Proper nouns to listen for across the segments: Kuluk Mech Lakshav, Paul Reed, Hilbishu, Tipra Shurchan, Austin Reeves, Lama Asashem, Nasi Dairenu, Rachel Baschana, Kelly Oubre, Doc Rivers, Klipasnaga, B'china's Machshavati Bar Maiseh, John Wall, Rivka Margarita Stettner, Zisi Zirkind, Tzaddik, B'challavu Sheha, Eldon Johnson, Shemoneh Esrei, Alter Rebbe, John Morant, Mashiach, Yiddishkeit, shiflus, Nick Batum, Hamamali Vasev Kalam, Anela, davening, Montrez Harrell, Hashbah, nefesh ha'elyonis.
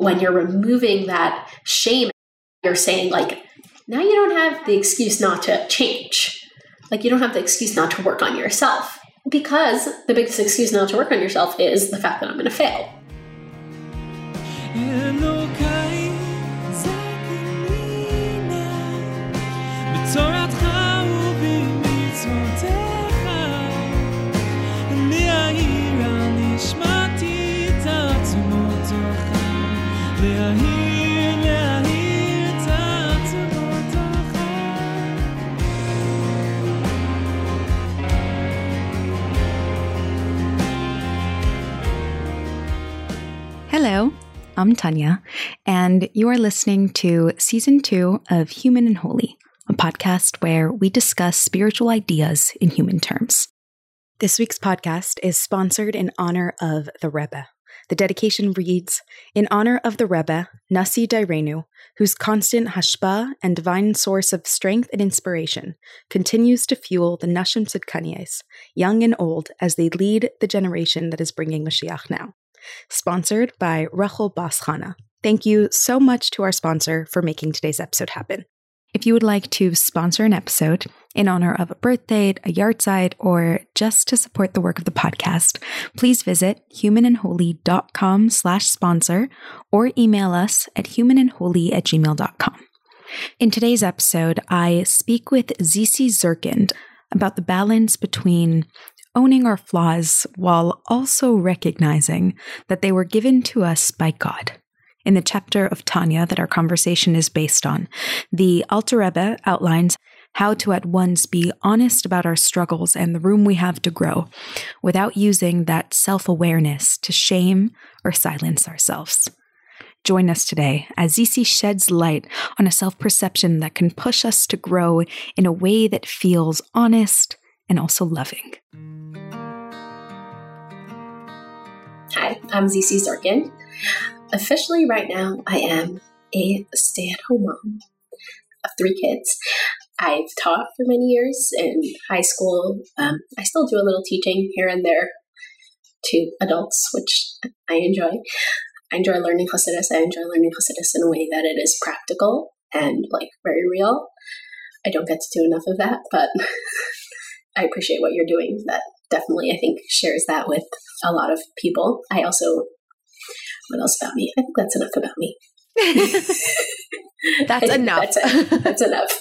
when you're removing that shame, you're saying, like, now you don't have the excuse not to change. Like, you don't have the excuse not to work on yourself, because the biggest excuse not to work on yourself is the fact that I'm going to fail. Hello, I'm Tanya, and you are listening to Season 2 of Human and Holy, a podcast where we discuss spiritual ideas in human terms. This week's podcast is sponsored in honor of the Rebbe. The dedication reads, in honor of the Rebbe, Nasi Dairenu, whose constant Hashbah and divine source of strength and inspiration continues to fuel the Nashim Tzidkanies, young and old, as they lead the generation that is bringing Mashiach now. Sponsored by Rachel Baschana. Thank you so much to our sponsor for making today's episode happen. If you would like to sponsor an episode in honor of a birthday, a yard site, or just to support the work of the podcast, please visit humanandholy.com/sponsor or email us at humanandholy@gmail.com. In today's episode, I speak with Zisi Zirkind about the balance between owning our flaws while also recognizing that they were given to us by God. In the chapter of Tanya that our conversation is based on, the Alter Rebbe outlines how to at once be honest about our struggles and the room we have to grow without using that self-awareness to shame or silence ourselves. Join us today as Zisi sheds light on a self-perception that can push us to grow in a way that feels honest and also loving. Hi, I'm Zisi Zorkin. Officially right now, I am a stay-at-home mom of 3 kids. I've taught for many years in high school. I still do a little teaching here and there to adults, which I enjoy. I enjoy learning Hasidus. I enjoy learning Hasidus in a way that it is practical and, like, very real. I don't get to do enough of that, but I appreciate what you're doing. That definitely, I think, shares that with a lot of people. I also, what else about me? I think that's enough about me. That's enough. That's enough.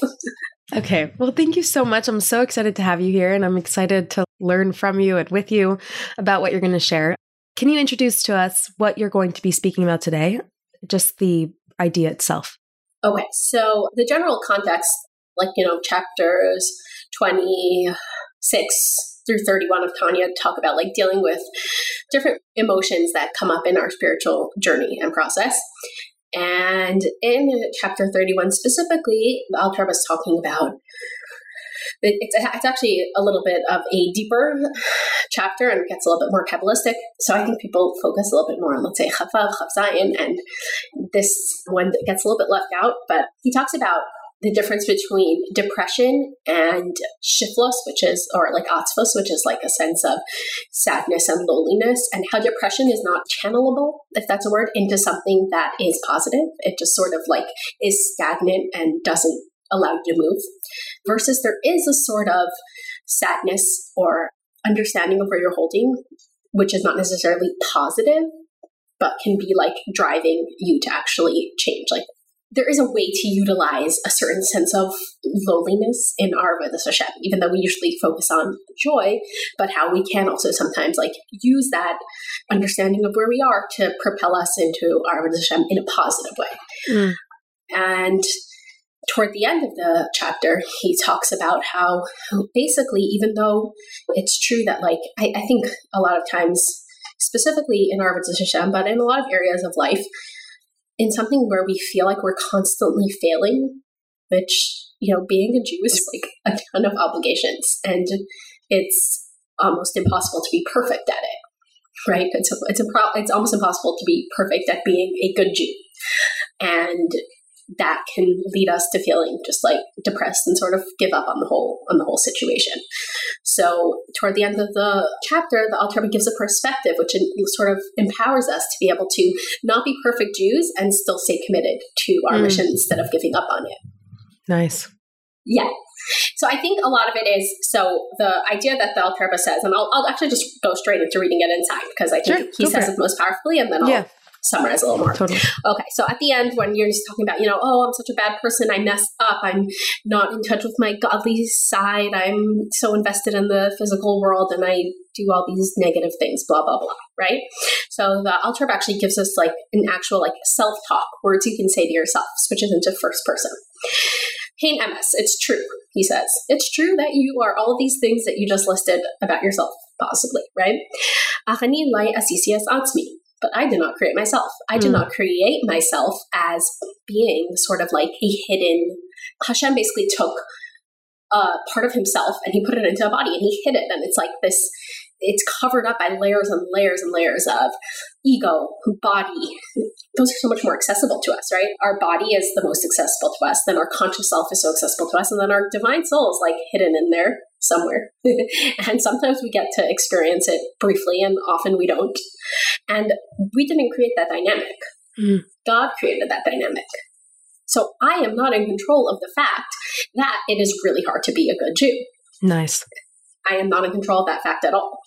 Okay. Well, thank you so much. I'm so excited to have you here, and I'm excited to learn from you and with you about what you're going to share. Can you introduce to us what you're going to be speaking about today? Just the idea itself. Okay. So the general context, like, you know, chapters 26 through 31 of Tanya talk about, like, dealing with different emotions that come up in our spiritual journey and process. And in chapter 31 specifically, the Alter Rebbe is talking about, it's actually a little bit of a deeper chapter and it gets a little bit more Kabbalistic. So I think people focus a little bit more on, let's say, Chafav Chafzayin, and this one that gets a little bit left out. But he talks about the difference between depression and shiflus, which is, or like atzvos, which is like a sense of sadness and loneliness, and how depression is not channelable, if that's a word, into something that is positive. It just sort of, like, is stagnant and doesn't allow you to move. Versus there is a sort of sadness or understanding of where you're holding, which is not necessarily positive, but can be, like, driving you to actually change. Like, there is a way to utilize a certain sense of loneliness in our avodas Hashem, even though we usually focus on joy, but how we can also sometimes, like, use that understanding of where we are to propel us into our avodas Hashem in a positive way. Mm. And toward the end of the chapter, he talks about how basically, even though it's true that, like, I think a lot of times, specifically in our avodas Hashem, but in a lot of areas of life, in something where we feel like we're constantly failing, which, you know, being a Jew is, like, a ton of obligations, and it's almost impossible to be perfect at it, right? It's almost impossible to be perfect at being a good Jew. And that can lead us to feeling just like depressed and sort of give up on the whole situation. So toward the end of the chapter, the Alter Rebbe gives a perspective which sort of empowers us to be able to not be perfect Jews and still stay committed to our mission instead of giving up on it. Nice. Yeah. So I think a lot of it is, so the idea that the Alter Rebbe says, and I'll actually just go straight into reading it inside because I think he says it most powerfully, and then I'll summarize a little more. Totally. Okay. So at the end, when you're just talking about, you know, oh, I'm such a bad person. I messed up. I'm not in touch with my godly side. I'm so invested in the physical world and I do all these negative things, blah, blah, blah. Right? So the Alter Rebbe actually gives us like an actual like self-talk, words you can say to yourself, switches into first person. Pain MS, it's true, he says. It's true that you are all these things that you just listed about yourself, possibly, right? Achani Lai Asashem Atzmi. But I did not create myself. I did not create myself as being sort of like a hidden. Hashem basically took a part of himself and he put it into a body and he hid it. And it's like this, it's covered up by layers and layers and layers of ego, body. Those are so much more accessible to us, right? Our body is the most accessible to us. Then our conscious self is so accessible to us. And then our divine soul is like hidden in there somewhere. And sometimes we get to experience it briefly and often we don't. And we didn't create that dynamic. God created that dynamic. So I am not in control of the fact that it is really hard to be a good Jew. Nice. I am not in control of that fact at all.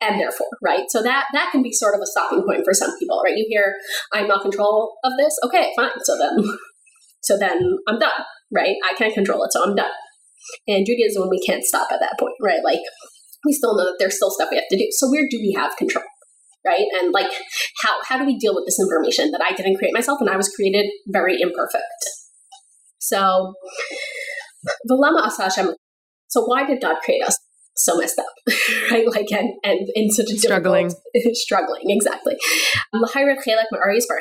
And therefore, right? So that can be sort of a stopping point for some people, right? You hear, I'm not in control of this. Okay, fine. So then I'm done, right? I can't control it, so I'm done. And Judaism, we can't stop at that point, right? Like, we still know that there's still stuff we have to do. So where do we have control, right? And like, how do we deal with this information that I didn't create myself and I was created very imperfect? So, the Lama Asashem. So why did God create us so messed up, right? Like, and in such a struggling, exactly.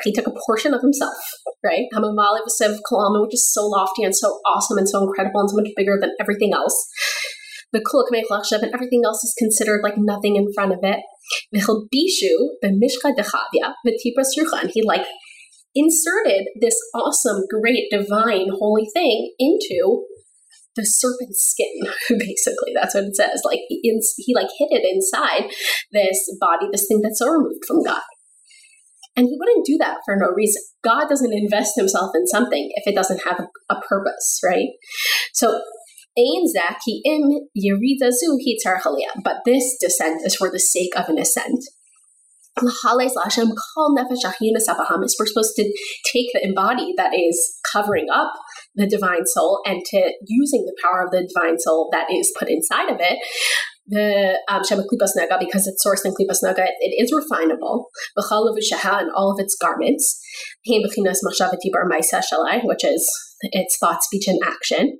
He took a portion of himself, right? Hamamali Vasev Kalam, which is so lofty and so awesome and so incredible and so much bigger than everything else. The Kuluk Mech Lakshav, and everything else is considered like nothing in front of it. The Hilbishu, the Mishka Dechavia, the Tipra Shurchan. He like inserted this awesome, great, divine, holy thing into the serpent's skin, basically. That's what it says. Like he like hid it inside this body, this thing that's so removed from God. And he wouldn't do that for no reason. God doesn't invest himself in something if it doesn't have a purpose, right? So, but this descent is for the sake of an ascent. We're supposed to take the embody that is covering up the divine soul and to using the power of the divine soul that is put inside of it, the Klipasnaga, because it's sourced in Klipasnaga, it is refinable. B'challavu Sheha, in all of its garments, B'china's Machshavati Bar Maiseh, which is its thought, speech, and action.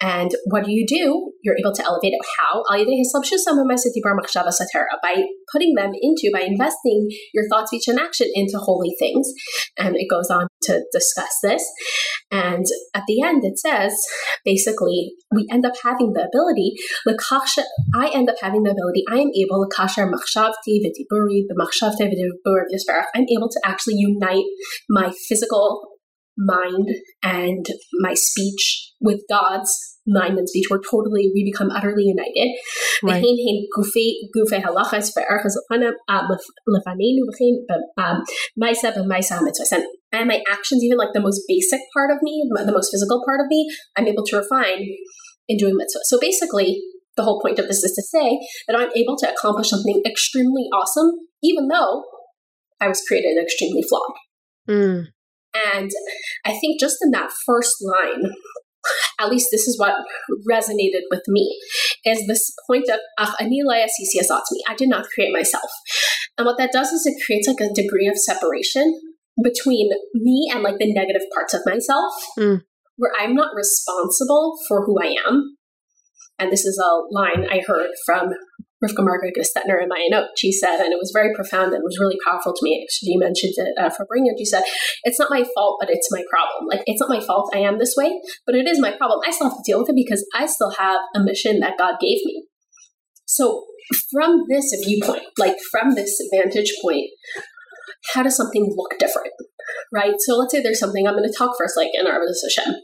And what do? You're able to elevate it. How? By investing your thought, speech, and action into holy things. And it goes on to discuss this. And at the end, it says, basically, I am able to actually unite my physical mind and my speech with God's mind and speech. We become utterly united. Right. And my actions, even like the most basic part of me, the most physical part of me, I'm able to refine in doing mitzvah. So basically, the whole point of this is to say that I'm able to accomplish something extremely awesome, even though I was created extremely flawed. And I think just in that first line, at least this is what resonated with me, is this point of, Anela, I did not create myself. And what that does is it creates like a degree of separation between me and like the negative parts of myself, where I'm not responsible for who I am. And this is a line I heard from Rivka Margarita Stettner in my note. She said, and it was very profound and was really powerful to me. She mentioned it for bringing it. She said, it's not my fault, but it's my problem. Like, it's not my fault I am this way, but it is my problem. I still have to deal with it because I still have a mission that God gave me. So from this viewpoint, like from this vantage point, how does something look different, right? So let's say there's something, I'm going to talk first, like in avodas Hashem.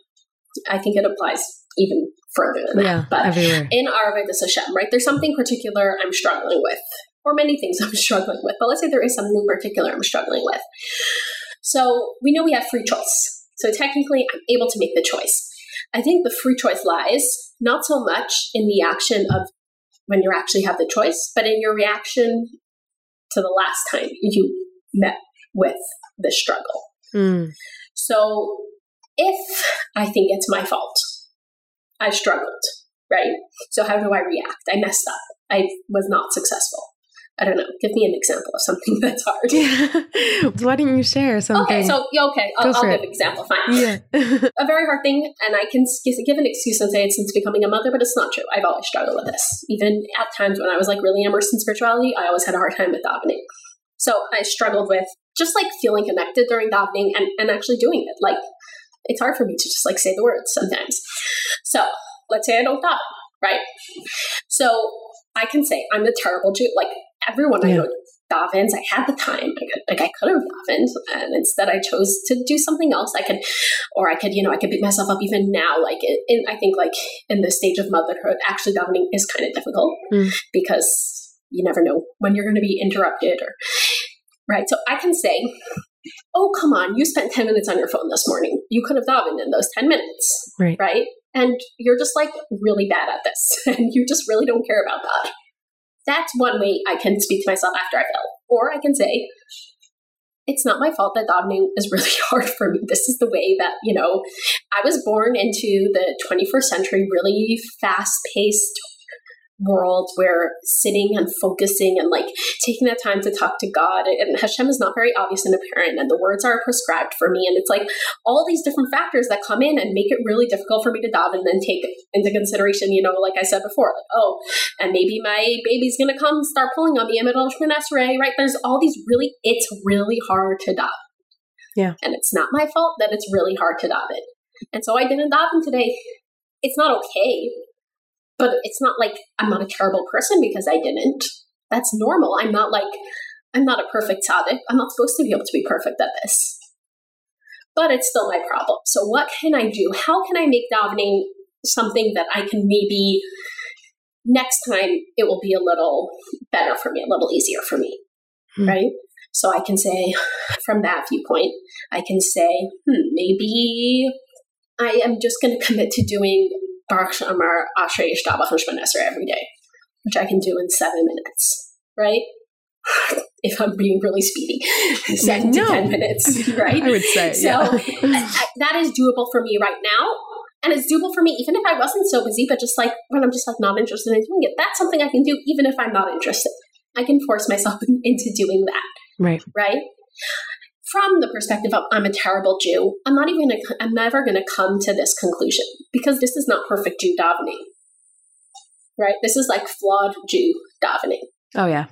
I think it applies even further than that. Yeah, but everywhere. In avodas Hashem, right, there's something particular I'm struggling with, or many things I'm struggling with. But let's say there is something particular I'm struggling with. So we know we have free choice. So technically, I'm able to make the choice. I think the free choice lies not so much in the action of when you actually have the choice, but in your reaction to the last time you met with the struggle. Mm. So if I think it's my fault, I struggled, right? So how do I react? I messed up. I was not successful. I don't know. Give me an example of something that's hard. Yeah. Why don't you share something? Okay. I'll give an example. Fine. Yeah. A very hard thing, and I can give an excuse and say it's since becoming a mother, but it's not true. I've always struggled with this. Even at times when I was like really immersed in spirituality, I always had a hard time with davening. So I struggled with just like feeling connected during davening and actually doing it. Like it's hard for me to just like say the words sometimes. So let's say I don't daven, right? So I can say I'm a terrible Jew. Like everyone I know davens. I had the time. I could have davened, and instead I chose to do something else. I could beat myself up even now. Like I think like in the stage of motherhood, actually davening is kind of difficult because you never know when you're going to be interrupted or right. So I can say, oh, come on, you spent 10 minutes on your phone this morning. You could have davened in those 10 minutes, right? And you're just like really bad at this and you just really don't care about that. That's one way I can speak to myself after I fail. Or I can say, it's not my fault that davening is really hard for me. This is the way that, you know, I was born into the 21st century, really fast-paced world where sitting and focusing and like taking that time to talk to God and Hashem is not very obvious and apparent and the words are prescribed for me. And it's like all these different factors that come in and make it really difficult for me to daven and then take into consideration, you know, like I said before, like, oh, and maybe my baby's going to come start pulling on me in the middle of Shemoneh Esrei, right? There's all these it's really hard to daven. Yeah. And it's not my fault that it's really hard to daven. And so I didn't daven today. It's not okay. But it's not like I'm not a terrible person because I didn't. That's normal. I'm not a perfect tzaddik. I'm not supposed to be able to be perfect at this. But it's still my problem. So what can I do? How can I make davening something that I can maybe next time it will be a little better for me, a little easier for me, right? So I can say from that viewpoint, I can say, maybe I am just going to commit to doing Barkshamr ashrei shabah hushmaneser every day, which I can do in 7 minutes, right? If I'm being really speedy, 7 to 10 minutes, right? I would say, that is doable for me right now. And it's doable for me even if I wasn't so busy, but just like when I'm just like not interested in doing it, that's something I can do even if I'm not interested. I can force myself into doing that, right? From the perspective of I'm a terrible Jew, I'm never going to come to this conclusion because this is not perfect Jew davening, right? This is like flawed Jew davening. Oh yeah,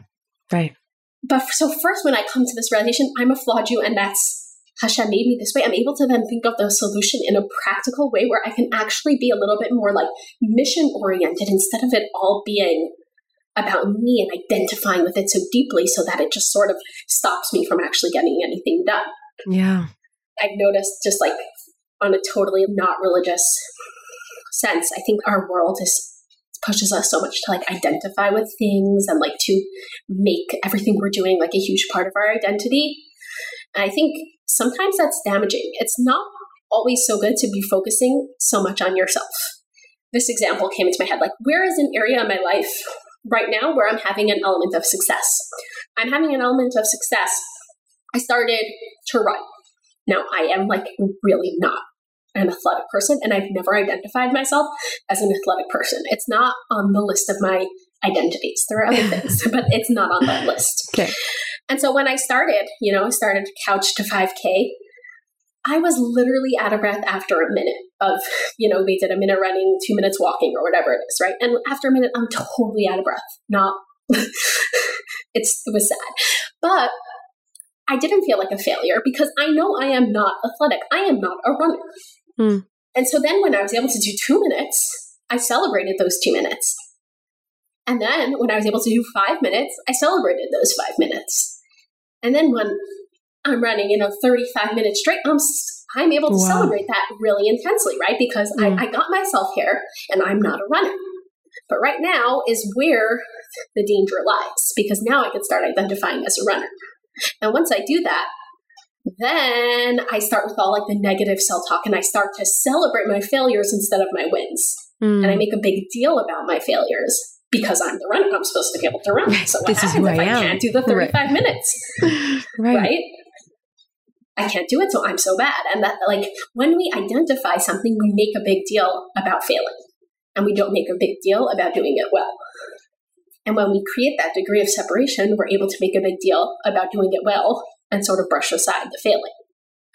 right. But so first, when I come to this realization, I'm a flawed Jew, and that's Hashem made me this way. I'm able to then think of the solution in a practical way where I can actually be a little bit more like mission oriented instead of it all being about me and identifying with it so deeply so that it just sort of stops me from actually getting anything done. Yeah. I've noticed just like on a totally not religious sense, I think our world pushes us so much to like identify with things and like to make everything we're doing like a huge part of our identity. And I think sometimes that's damaging. It's not always so good to be focusing so much on yourself. This example came into my head, like where is an area in my life right now where I'm having an element of success. I'm having an element of success. I started to run. Now I am like really not an athletic person and I've never identified myself as an athletic person. It's not on the list of my identities. There are other things, but it's not on that list. Okay. And so when I started, you know, I started couch to 5K. I was literally out of breath after a minute of, you know, we did a minute running, 2 minutes walking or whatever it is, right? And after a minute, I'm totally out of breath. It was sad. But I didn't feel like a failure because I know I am not athletic. I am not a runner. Mm. And so then when I was able to do 2 minutes, I celebrated those 2 minutes. And then when I was able to do 5 minutes, I celebrated those 5 minutes. And then when I'm running, 35 minutes straight. I'm able to celebrate that really intensely, right? Because I got myself here and I'm not a runner. But right now is where the danger lies, because now I can start identifying as a runner. And once I do that, then I start with all the negative self-talk, and I start to celebrate my failures instead of my wins. Mm. And I make a big deal about my failures because I'm the runner. I'm supposed to be able to run. So what happens if I can't do the 35 minutes? Right? I can't do it, so I'm so bad. And that, when we identify something, we make a big deal about failing, and we don't make a big deal about doing it well. And when we create that degree of separation, we're able to make a big deal about doing it well and sort of brush aside the failing.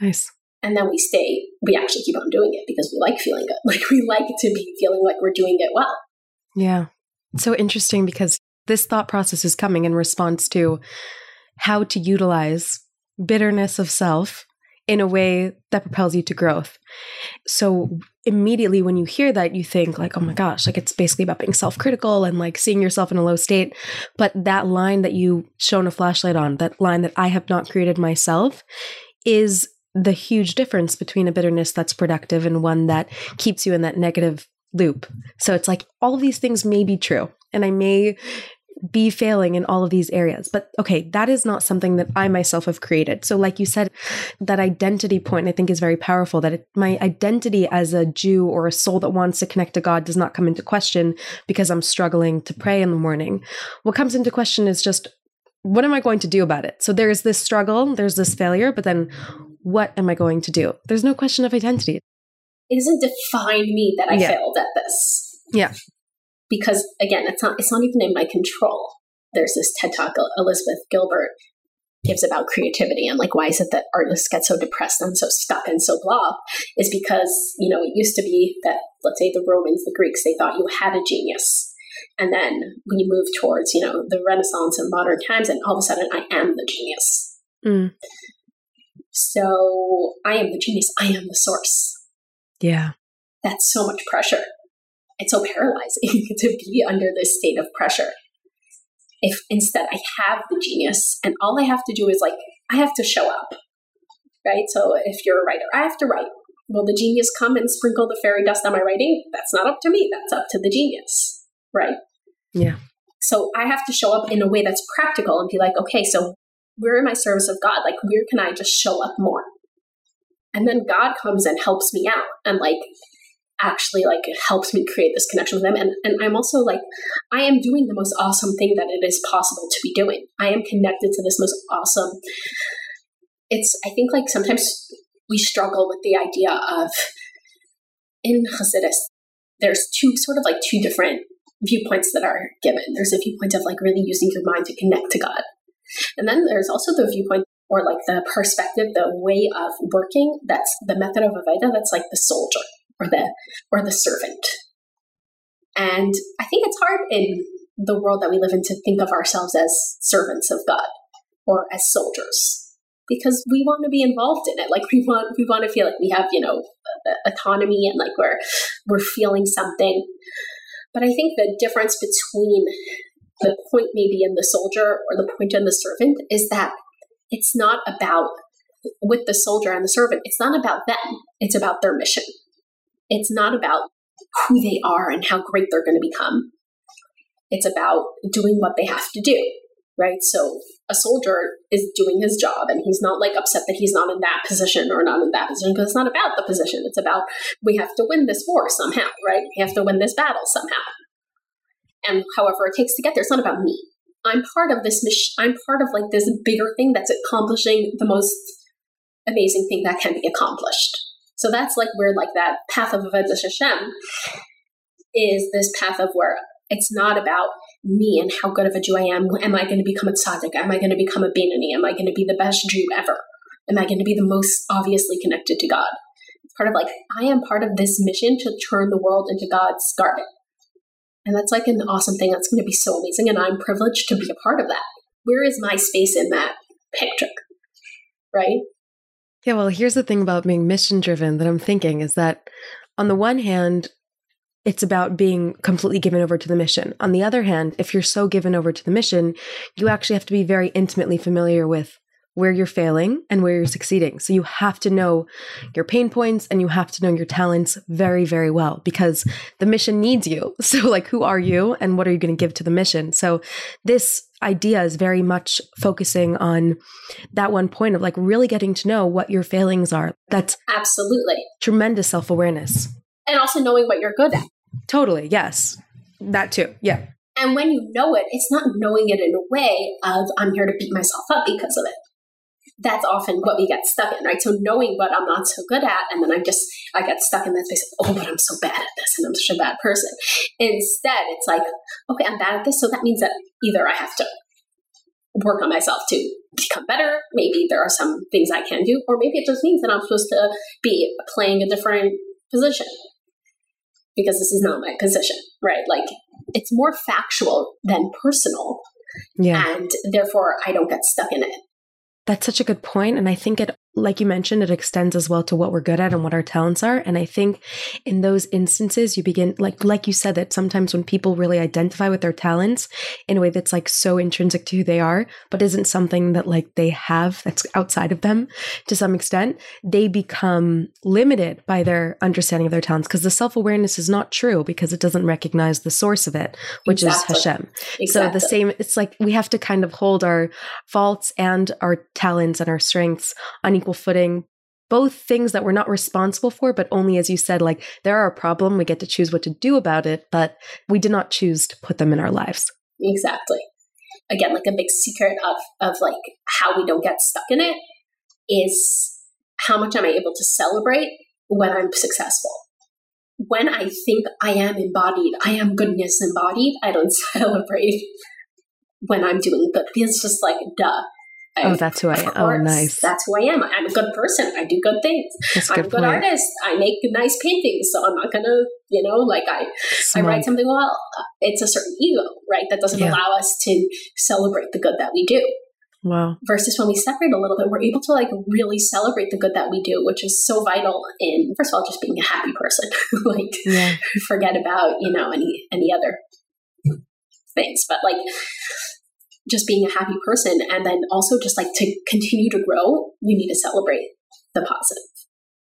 Nice. And then we actually keep on doing it because we like feeling good. We like to be feeling like we're doing it well. Yeah. It's so interesting because this thought process is coming in response to how to utilize bitterness of self in a way that propels you to growth. So immediately when you hear that, you think oh my gosh, it's basically about being self-critical and seeing yourself in a low state. But that line that you shone a flashlight on, that line that I have not created myself, is the huge difference between a bitterness that's productive and one that keeps you in that negative loop. So it's all of these things may be true and I may be failing in all of these areas. But okay, that is not something that I myself have created. So like you said, that identity point I think is very powerful, that my identity as a Jew or a soul that wants to connect to God does not come into question because I'm struggling to pray in the morning. What comes into question is just, what am I going to do about it? So there's this struggle, there's this failure, but then what am I going to do? There's no question of identity. It doesn't define me that I failed at this. Yeah. Because again, it's not even in my control. There's this TED Talk Elizabeth Gilbert gives about creativity and why is it that artists get so depressed and so stuck and so blah, is because, it used to be that, let's say the Romans, the Greeks, they thought you had a genius. And then when you move towards, the Renaissance and modern times, and all of a sudden I am the genius. Mm. So I am the genius. I am the source. Yeah. That's so much pressure. It's so paralyzing to be under this state of pressure. If instead I have the genius and all I have to do is I have to show up, right? So if you're a writer, I have to write. Will the genius come and sprinkle the fairy dust on my writing? That's not up to me. That's up to the genius, right? Yeah. So I have to show up in a way that's practical and be okay, so where am I service of God? Where can I just show up more? And then God comes and helps me out and actually it helps me create this connection with them. And I'm also I am doing the most awesome thing that it is possible to be doing. I am connected to this most awesome. I think sometimes we struggle with the idea of, in Hasidus, there's two different viewpoints that are given. There's a viewpoint of really using your mind to connect to God. And then there's also the viewpoint or the perspective, the way of working, that's the method of Avaida, that's the soldier. Or the servant. And I think it's hard in the world that we live in to think of ourselves as servants of God or as soldiers, because we want to be involved in it. We want to feel we have, autonomy and we're feeling something. But I think the difference between the point maybe in the soldier or the point in the servant is that it's not about, with the soldier and the servant, it's not about them. It's about their mission. It's not about who they are and how great they're going to become. It's about doing what they have to do, right? So a soldier is doing his job and he's not upset that he's not in that position or not in that position, because it's not about the position. It's about, we have to win this war somehow, right? We have to win this battle somehow. And however it takes to get there, it's not about me. I'm part of this I'm part of this bigger thing that's accomplishing the most amazing thing that can be accomplished. So that's where that path of avodas Hashem is this path of where it's not about me and how good of a Jew I am. Am I going to become a Tzaddik? Am I going to become a Beinoni? Am I going to be the best Jew ever? Am I going to be the most obviously connected to God? It's part of I am part of this mission to turn the world into God's garden. And that's an awesome thing. That's going to be so amazing. And I'm privileged to be a part of that. Where is my space in that picture? Right? Yeah, well, here's the thing about being mission-driven that I'm thinking is that on the one hand, it's about being completely given over to the mission. On the other hand, if you're so given over to the mission, you actually have to be very intimately familiar with where you're failing and where you're succeeding. So you have to know your pain points and you have to know your talents very, very well, because the mission needs you. So like, who are you and what are you going to give to the mission? So this idea is very much focusing on that one point of like really getting to know what your failings are. That's absolutely tremendous self-awareness. And also knowing what you're good at. Totally. Yes. That too. Yeah. And when you know it, it's not knowing it in a way of I'm here to beat myself up because of it. That's often what we get stuck in, right? So knowing what I'm not so good at, and then I get stuck in that space of, oh, but I'm so bad at this and I'm such a bad person. Instead, it's like, okay, I'm bad at this. So that means that either I have to work on myself to become better. Maybe there are some things I can do, or maybe it just means that I'm supposed to be playing a different position because this is not my position, right? Like it's more factual than personal. Yeah. And therefore I don't get stuck in it. That's such a good point. And I think it, like you mentioned, it extends as well to what we're good at and what our talents are. And I think in those instances, you begin, like you said, that sometimes when people really identify with their talents in a way that's like so intrinsic to who they are, but isn't something that like they have that's outside of them to some extent, they become limited by their understanding of their talents because the self-awareness is not true because it doesn't recognize the source of it, which is Hashem. Exactly. So the same, it's like we have to kind of hold our faults and our talents and our strengths on equal footing, both things that we're not responsible for, but only, as you said, like there are a problem, we get to choose what to do about it, but we did not choose to put them in our lives. Exactly. Again, like a big secret of like how we don't get stuck in it is how much am I able to celebrate when I'm successful? When I think I am embodied, I am goodness embodied, I don't celebrate when I'm doing good. It's just like, duh. Oh, that's who I am. Oh, nice. That's who I am. I'm a good person. I do good things. I'm a good artist. I make nice paintings. So I'm not going to, you know, like I write something well. It's a certain ego, right? That doesn't allow us to celebrate the good that we do. Wow. Versus when we separate a little bit, we're able to like really celebrate the good that we do, which is so vital in, first of all, just being a happy person. Like forget about, you know, any other things. But like just being a happy person. And then also just like to continue to grow, you need to celebrate the positive.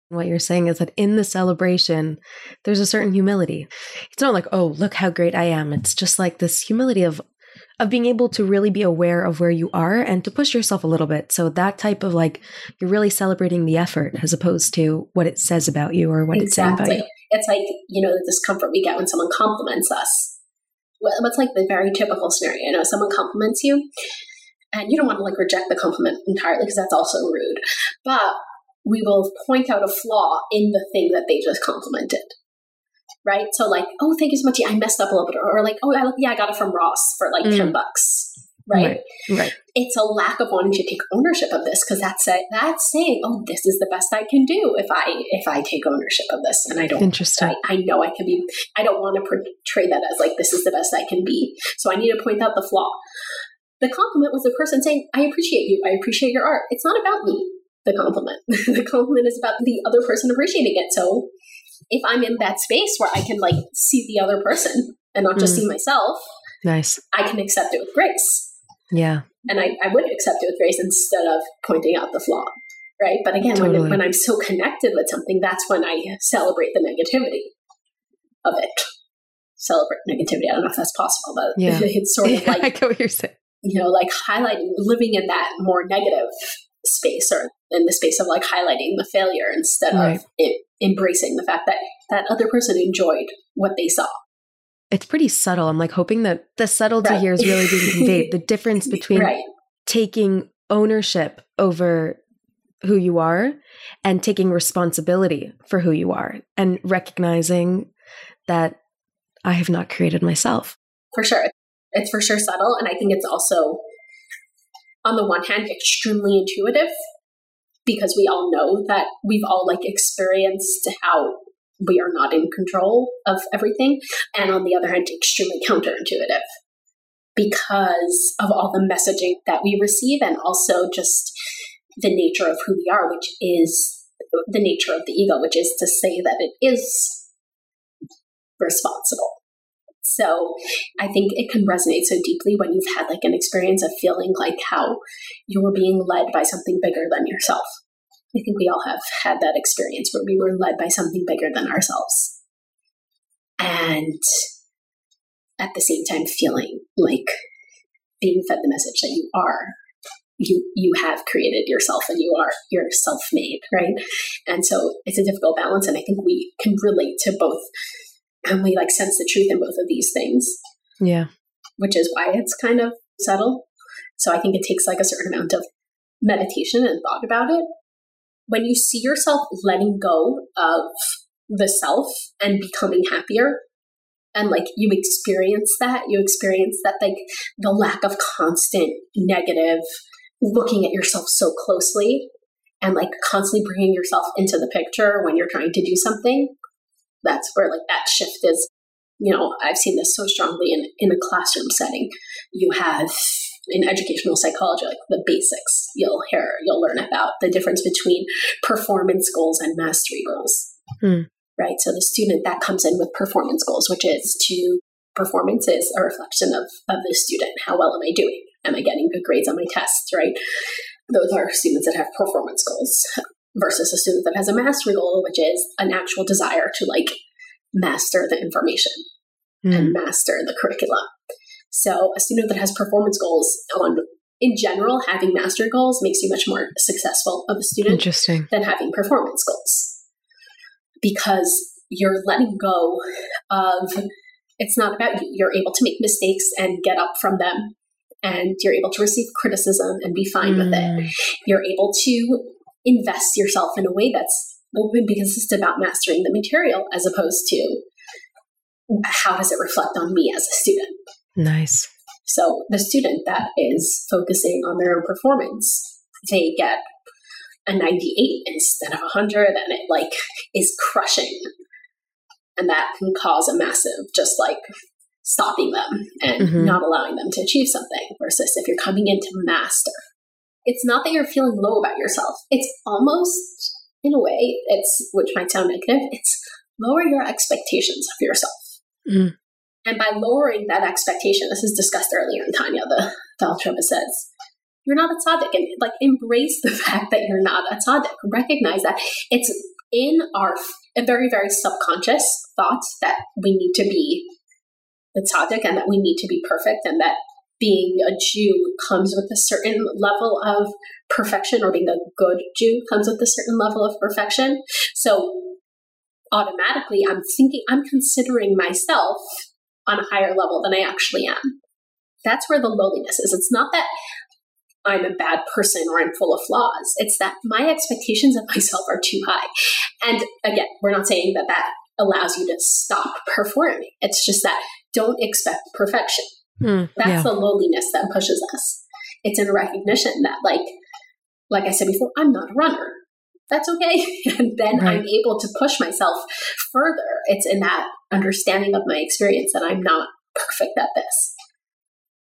What you're saying is that in the celebration, there's a certain humility. It's not like, oh, look how great I am. It's just like this humility of being able to really be aware of where you are and to push yourself a little bit. So that type of like, you're really celebrating the effort as opposed to what it says about you or what it's saying about you. It's like, you know, the discomfort we get when someone compliments us. What's like the very typical scenario, you know, someone compliments you and you don't want to like reject the compliment entirely because that's also rude, but we will point out a flaw in the thing that they just complimented, right? So like, oh, thank you so much. Yeah, I messed up a little bit. Or like, oh, I got it from Ross for like $10, right? It's a lack of wanting to take ownership of this because that's saying, oh, this is the best I can do if I take ownership of this. And I don't, I know I can be, I don't want to portray that as like, this is the best I can be. So I need to point out the flaw. The compliment was the person saying, I appreciate you. I appreciate your art. It's not about me, the compliment. The compliment is about the other person appreciating it. So if I'm in that space where I can like see the other person and not just see myself, nice, I can accept it with grace. Yeah. And I would accept it with grace instead of pointing out the flaw, right? But again, totally. when I'm so connected with something, that's when I celebrate the negativity of it. Celebrate negativity. I don't know if that's possible, but it's sort of like, I get what you're saying. You know, like highlighting, living in that more negative space or in the space of like highlighting the failure instead of embracing the fact that that other person enjoyed what they saw. It's pretty subtle. I'm like hoping that the subtlety here is really being conveyed. The difference between taking ownership over who you are and taking responsibility for who you are and recognizing that I have not created myself. For sure. It's for sure subtle. And I think it's also, on the one hand, extremely intuitive because we all know that we've all like experienced how we are not in control of everything. And on the other hand, extremely counterintuitive because of all the messaging that we receive and also just the nature of who we are, which is the nature of the ego, which is to say that it is responsible. So I think it can resonate so deeply when you've had like an experience of feeling like how you were being led by something bigger than yourself. I think we all have had that experience where we were led by something bigger than ourselves. And at the same time, feeling like being fed the message that you are, you have created yourself and you're self-made, right? And so it's a difficult balance. And I think we can relate to both, and we like sense the truth in both of these things. Yeah. Which is why it's kind of subtle. So I think it takes like a certain amount of meditation and thought about it. When you see yourself letting go of the self and becoming happier, and like you experience that like the lack of constant negative looking at yourself so closely and like constantly bringing yourself into the picture when you're trying to do something, that's where like that shift is. You know, I've seen this so strongly in a classroom setting. You have in educational psychology, like the basics you'll learn about the difference between performance goals and mastery goals. Hmm. Right. So the student that comes in with performance goals, which is to performance is a reflection of the student. How well am I doing? Am I getting good grades on my tests? Right. Those are students that have performance goals versus a student that has a mastery goal, which is an actual desire to like master the information and master the curriculum. So a student that has performance goals in general, having mastery goals makes you much more successful of a student than having performance goals. Because you're letting go of, it's not about you. You're able to make mistakes and get up from them. And you're able to receive criticism and be fine with it. You're able to invest yourself in a way that's open because it's about mastering the material as opposed to how does it reflect on me as a student. Nice. So the student that is focusing on their own performance, they get a 98 instead of 100, and it like is crushing, and that can cause a massive just like stopping them and not allowing them to achieve something. Versus if you're coming in to master, it's not that you're feeling low about yourself. It's almost, in a way, it's, which might sound negative, it's lower your expectations of yourself. Mm. And by lowering that expectation, this is discussed earlier in Tanya, the Alter Rebbe says, you're not a tzaddik, and like embrace the fact that you're not a tzaddik. Recognize that it's in our very, very subconscious thoughts that we need to be the tzaddik and that we need to be perfect, and that being a Jew comes with a certain level of perfection, or being a good Jew comes with a certain level of perfection. So automatically I'm considering myself on a higher level than I actually am. That's where the lowliness is. It's not that I'm a bad person or I'm full of flaws. It's that my expectations of myself are too high. And again, we're not saying that that allows you to stop performing. It's just that don't expect perfection. That's the lowliness that pushes us. It's in recognition that like I said before, I'm not a runner. That's okay. And then I'm able to push myself further. It's in that understanding of my experience that I'm not perfect at this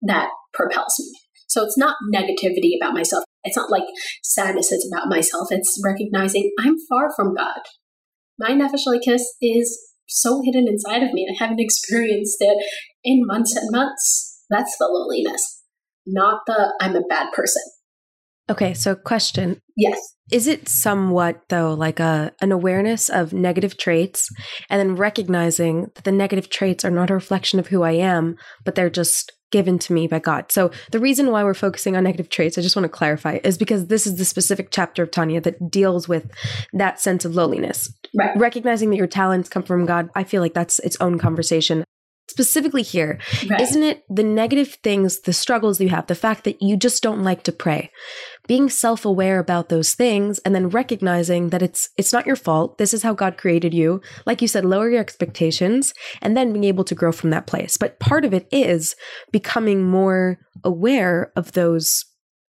that propels me. So it's not negativity about myself. It's not like sadness is about myself. It's recognizing I'm far from God. My nefesh ha'elyonis is so hidden inside of me. I haven't experienced it in months and months. That's the lowliness, not the I'm a bad person. Okay, so question. Yes. Is it somewhat, though, like an awareness of negative traits and then recognizing that the negative traits are not a reflection of who I am, but they're just given to me by God? So the reason why we're focusing on negative traits, I just want to clarify, is because this is the specific chapter of Tanya that deals with that sense of lowliness. Right. Recognizing that your talents come from God, I feel like that's its own conversation. Specifically here, isn't it the negative things, the struggles you have, the fact that you just don't like to pray, being self-aware about those things and then recognizing that it's not your fault. This is how God created you. Like you said, lower your expectations and then being able to grow from that place. But part of it is becoming more aware of those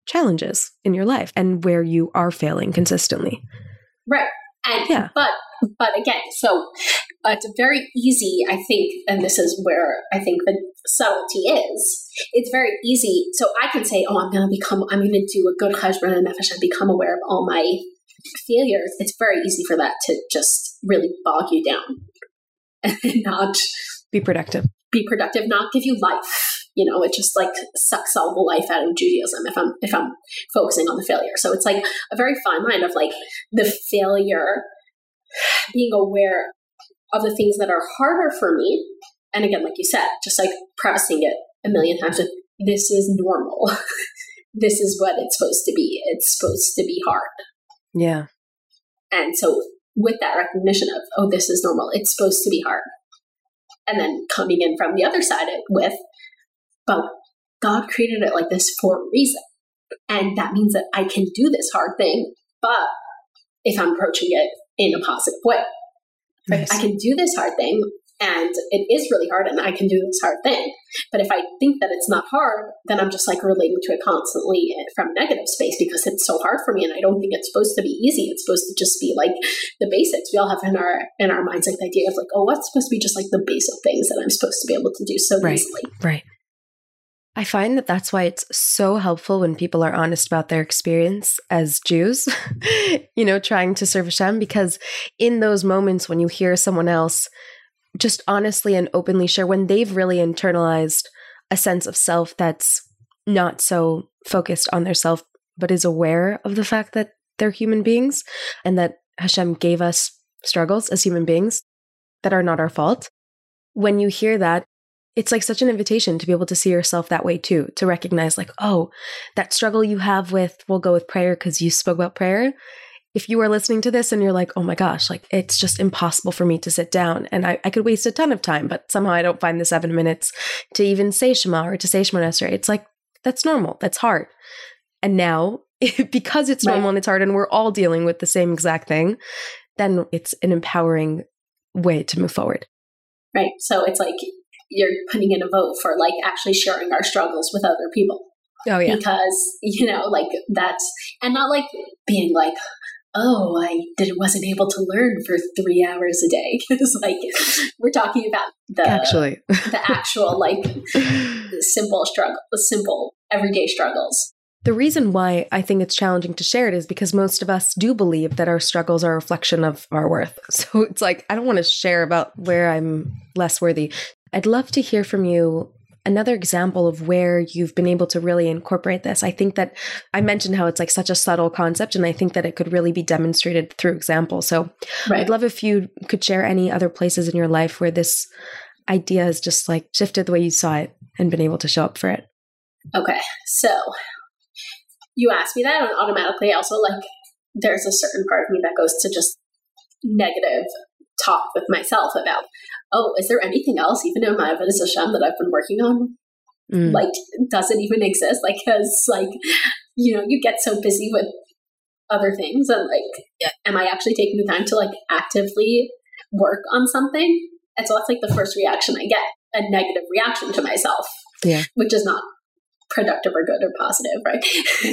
challenges in your life and where you are failing consistently. Right. And, but again, so it's very easy, I think, and this is where I think the subtlety is. It's very easy. So I can say, oh, I'm going to do a good cheshbon and nefesh and become aware of all my failures. It's very easy for that to just really bog you down. and not be productive, not give you life. You know, it just like sucks all the life out of Judaism if I'm focusing on the failure. So it's like a very fine line of like the failure, being aware of the things that are harder for me. And again, like you said, just like prefacing it a million times with, this is normal. This is what it's supposed to be. It's supposed to be hard. Yeah. And so with that recognition of, oh, this is normal, it's supposed to be hard. And then coming in from the other side with, but God created it like this for a reason. And that means that I can do this hard thing, but if I'm approaching it in a positive way. Nice. I can do this hard thing, and it is really hard, and I can do this hard thing. But if I think that it's not hard, then I'm just like relating to it constantly from negative space because it's so hard for me, and I don't think it's supposed to be easy. It's supposed to just be like the basics. We all have in our minds like the idea of like, oh, what's supposed to be just like the basic things that I'm supposed to be able to do so easily. Right. I find that that's why it's so helpful when people are honest about their experience as Jews, you know, trying to serve Hashem, because in those moments when you hear someone else just honestly and openly share, when they've really internalized a sense of self that's not so focused on their self, but is aware of the fact that they're human beings and that Hashem gave us struggles as human beings that are not our fault. When you hear that, it's like such an invitation to be able to see yourself that way too, to recognize like, oh, that struggle you have with, we'll go with prayer because you spoke about prayer. If you are listening to this and you're like, oh my gosh, like it's just impossible for me to sit down and I could waste a ton of time, but somehow I don't find the 7 minutes to even say Shema or to say Shemoneh Esrei. It's like, that's normal. That's hard. And now because it's normal and it's hard and we're all dealing with the same exact thing, then it's an empowering way to move forward. Right. So it's like, you're putting in a vote for like actually sharing our struggles with other people. Oh yeah. Because, you know, like that's, and not like being like, oh, wasn't able to learn for 3 hours a day. It's like, we're talking about the actual like simple everyday struggles. The reason why I think it's challenging to share it is because most of us do believe that our struggles are a reflection of our worth. So it's like, I don't want to share about where I'm less worthy. I'd love to hear from you another example of where you've been able to really incorporate this. I think that I mentioned how it's like such a subtle concept, and I think that it could really be demonstrated through example. So I'd love if you could share any other places in your life where this idea has just like shifted the way you saw it and been able to show up for it. Okay. So you asked me that, and automatically also like there's a certain part of me that goes to just negative talk with myself about, oh, is there anything else even in my avodas Hashem that I've been working on? Like, does it even exist? Like, because like, you know, you get so busy with other things and like, am I actually taking the time to like actively work on something? And so that's like the first reaction I get, a negative reaction to myself, which is not productive or good or positive, right?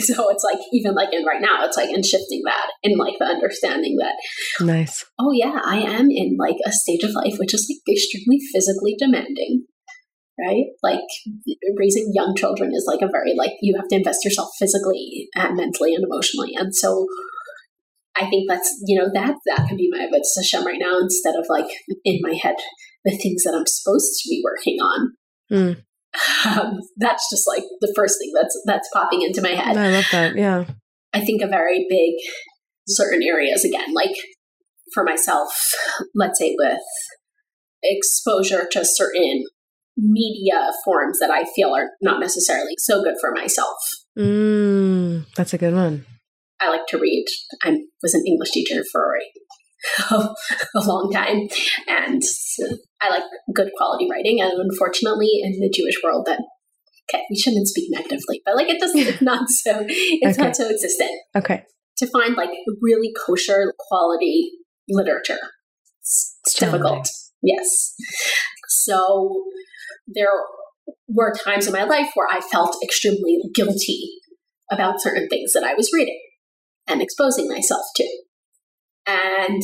So it's like, even like in right now, it's like in shifting that and like the understanding that, nice. Oh yeah, I am in like a stage of life which is like extremely physically demanding, right? Like raising young children is like a very like, you have to invest yourself physically and mentally and emotionally. And so I think that's, you know, that can be my avodas Hashem right now, instead of like in my head, the things that I'm supposed to be working on. That's just like the first thing that's popping into my head. I love that. Yeah. I think a very big certain areas, again, like for myself, let's say with exposure to certain media forms that I feel are not necessarily so good for myself. That's a good one. I like to read. I was an English teacher for a long time, and I like good quality writing. And unfortunately, in the Jewish world, that we shouldn't speak negatively, but like it's not so existent. Okay, to find like really kosher quality literature, it's difficult. Yes, so there were times in my life where I felt extremely guilty about certain things that I was reading and exposing myself to. And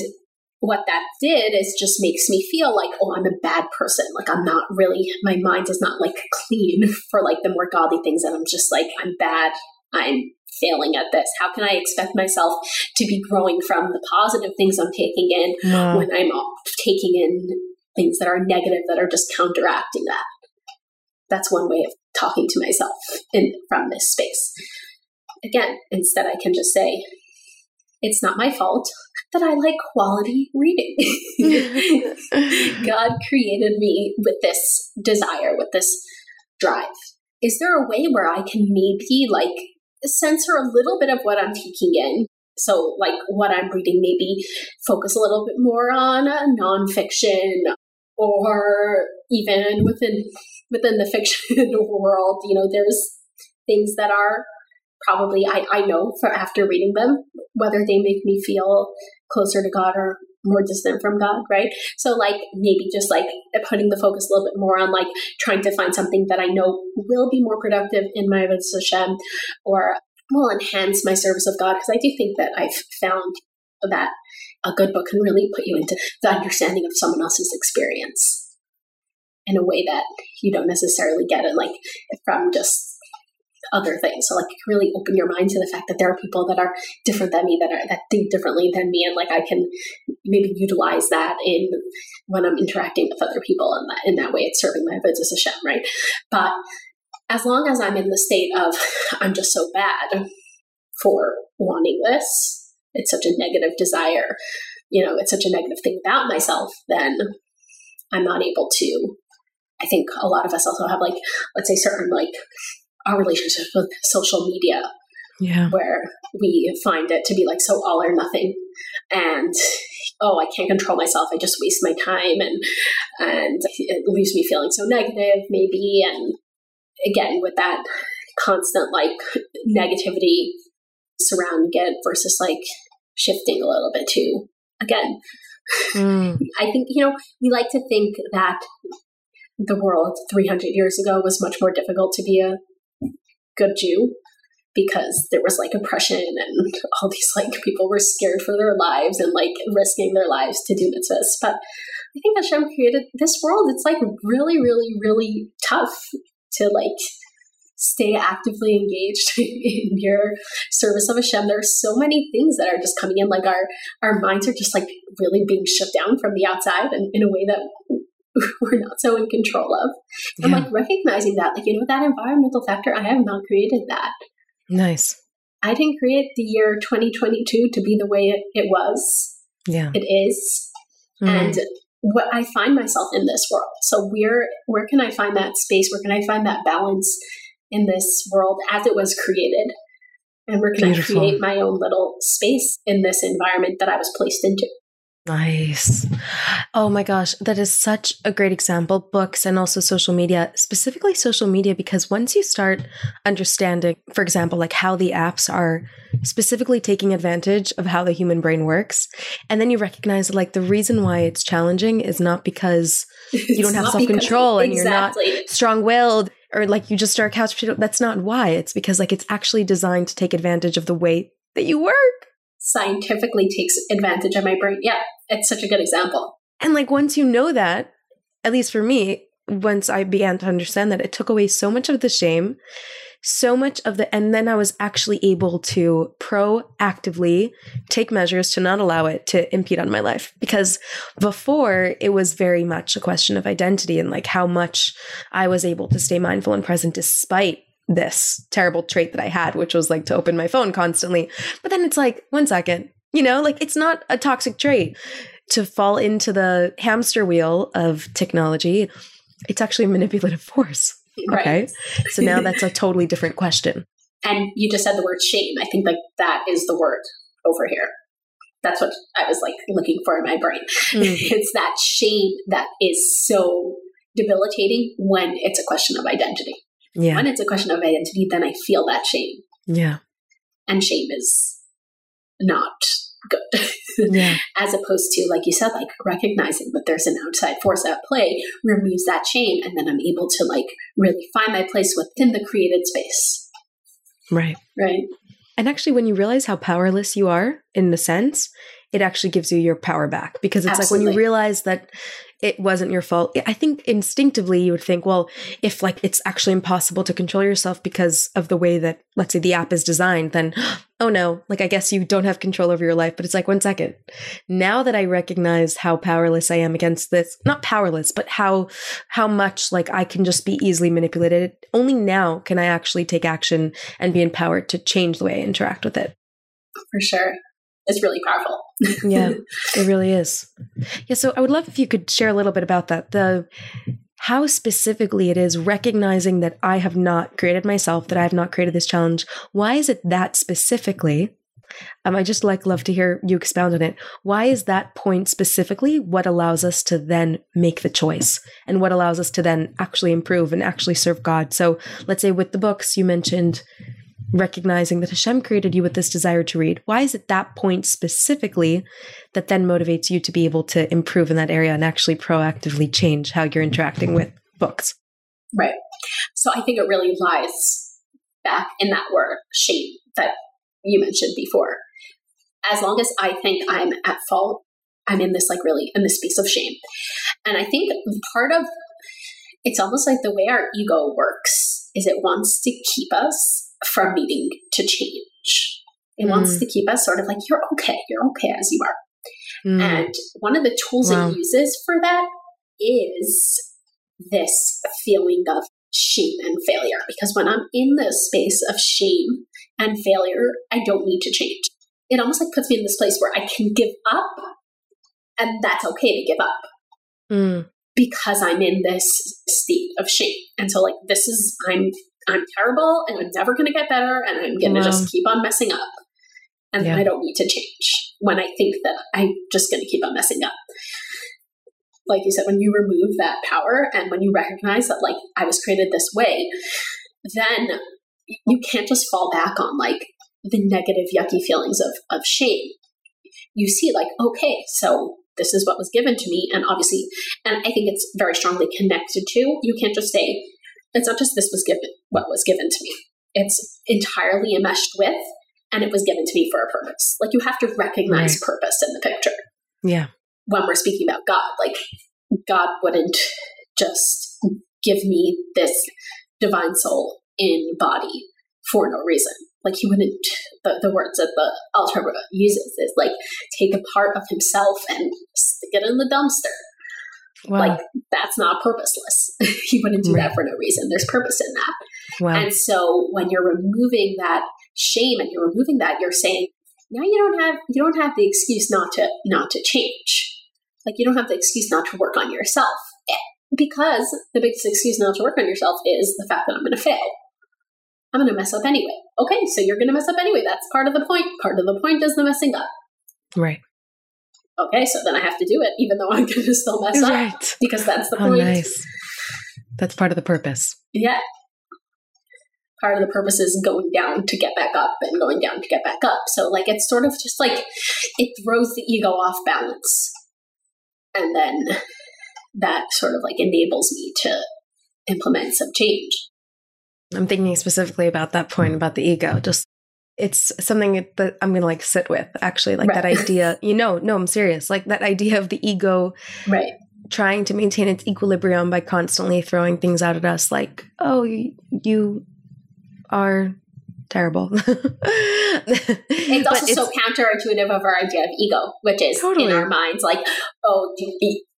what that did is just makes me feel like, oh, I'm a bad person. Like I'm not really, my mind is not like clean for like the more godly things. And I'm just like, I'm bad. I'm failing at this. How can I expect myself to be growing from the positive things I'm taking in when I'm taking in things that are negative that are just counteracting that. That's one way of talking to myself from this space. Again, instead I can just say, it's not my fault that I like quality reading. God created me with this desire, with this drive. Is there a way where I can maybe like censor a little bit of what I'm taking in? So like what I'm reading, maybe focus a little bit more on nonfiction, or even within the fiction world, you know, there's things that are probably, I know for after reading them, whether they make me feel closer to God or more distant from God, right? So like maybe just like putting the focus a little bit more on like trying to find something that I know will be more productive in my avodas Hashem or will enhance my service of God. Because I do think that I've found that a good book can really put you into the understanding of someone else's experience in a way that you don't necessarily get it like from just other things. So like you can really open your mind to the fact that there are people that are different than me, that think differently than me, and like I can maybe utilize that in when I'm interacting with other people, and that in that way it's serving my avodas Hashem, right? But as long as I'm in the state of I'm just so bad for wanting this, it's such a negative desire, you know, it's such a negative thing about myself, then I'm not able to. I think a lot of us also have like, let's say certain like our relationship with social media, yeah, where we find it to be like so all or nothing, and oh, I can't control myself, I just waste my time, and it leaves me feeling so negative maybe. And again, with that constant like negativity surrounding it versus like shifting a little bit too, again, I think, you know, we like to think that the world 300 years ago was much more difficult to be a good Jew, because there was like oppression and all these like people were scared for their lives and like risking their lives to do mitzvahs. But I think Hashem created this world. It's like really, really, really tough to like stay actively engaged in your service of Hashem. There are so many things that are just coming in. Like our minds are just like really being shut down from the outside and in a way that we're not so in control of. And like recognizing that, like, you know, that environmental factor, I have not created that. Nice. I didn't create the year 2022 to be the way it was. Yeah. It is. And what I find myself in this world. So where can I find that space? Where can I find that balance in this world as it was created? And where can I create my own little space in this environment that I was placed into? Nice. Oh my gosh, that is such a great example. Books and also social media, specifically social media, because once you start understanding, for example, like how the apps are specifically taking advantage of how the human brain works, and then you recognize that like the reason why it's challenging is not because you don't have self-control and you're not strong-willed, or like you just start couch potato. That's not why. It's because like it's actually designed to take advantage of the way that you work. Scientifically takes advantage of my brain. Yeah, it's such a good example. And like once you know that, at least for me, once I began to understand that, it took away so much of the shame, so much of the, and then I was actually able to proactively take measures to not allow it to impede on my life. Because before it was very much a question of identity and like how much I was able to stay mindful and present despite this terrible trait that I had, which was like to open my phone constantly. But then it's like, one second, you know, like it's not a toxic trait to fall into the hamster wheel of technology. It's actually a manipulative force. Right. Okay. So now that's a totally different question. And you just said the word shame. I think like that is the word over here. That's what I was like looking for in my brain. It's that shame that is so debilitating when it's a question of identity. Yeah. When it's a question of identity, then I feel that shame. Yeah. And shame is not good. Yeah. As opposed to, like you said, like recognizing that there's an outside force at play removes that shame. And then I'm able to like really find my place within the created space. Right. Right. And actually, when you realize how powerless you are in the sense, it actually gives you your power back, because it's absolutely. Like when you realize that it wasn't your fault. I think instinctively you would think, well, if like it's actually impossible to control yourself because of the way that, let's say, the app is designed, then, oh no, like I guess you don't have control over your life. But it's like, one second, now that I recognize how powerless I am against this, not powerless, but how much like I can just be easily manipulated, only now can I actually take action and be empowered to change the way I interact with it. For sure. It's really powerful. Yeah, it really is. Yeah. So I would love if you could share a little bit about that, how specifically it is recognizing that I have not created myself, that I have not created this challenge. Why is it that specifically? I just love to hear you expound on it. Why is that point specifically what allows us to then make the choice, and what allows us to then actually improve and actually serve God? So let's say with the books, you mentioned recognizing that Hashem created you with this desire to read. Why is it that point specifically that then motivates you to be able to improve in that area and actually proactively change how you're interacting with books? Right. So I think it really lies back in that word shape that you mentioned before. As long as I think I'm at fault, I'm in this in this space of shame. And I think part of it's almost like the way our ego works is it wants to keep us from needing to change. It wants to keep us sort of like, you're okay as you are. Mm. And one of the tools it uses for that is this feeling of shame and failure. Because when I'm in the space of shame and failure, I don't need to change. It almost puts me in this place where I can give up, and that's okay to give up. Mm. Because I'm in this state of shame. And so I'm terrible, and I'm never going to get better, and I'm going to just keep on messing up. And I don't need to change when I think that I'm just going to keep on messing up. Like you said, when you remove that power and when you recognize that, I was created this way, then you can't just fall back on, the negative, yucky feelings of shame. You see, okay, so this is what was given to me. And obviously, and I think it's very strongly connected to, you can't just say, it's not just what was given to me. It's entirely enmeshed with, and it was given to me for a purpose. You have to recognize purpose in the picture. Yeah. When we're speaking about God, God wouldn't just give me this divine soul in body for no reason. He wouldn't, the words that the Alter Rebbe uses is take a part of himself and stick it in the dumpster. Wow. That's not purposeless. He wouldn't do that for no reason. There's purpose in that. Wow. And so when you're removing that shame and you're removing that, you're saying, now you don't have the excuse not to change. You don't have the excuse not to work on yourself, because the biggest excuse not to work on yourself is the fact that I'm going to fail. I'm going to mess up anyway. Okay. So you're going to mess up anyway. That's part of the point. Part of the point is the messing up. Right. Okay, so then I have to do it, even though I'm going to still mess up, because that's the point. Nice. That's part of the purpose. Yeah. Part of the purpose is going down to get back up and going down to get back up. So it's sort of just it throws the ego off balance. And then that sort of enables me to implement some change. I'm thinking specifically about that point about the ego, it's something that I'm going to sit with actually, that idea, no, I'm serious. That idea of the ego, right? Trying to maintain its equilibrium by constantly throwing things out at us. Oh, you are terrible. It's also so counterintuitive of our idea of ego, which is in our minds, oh,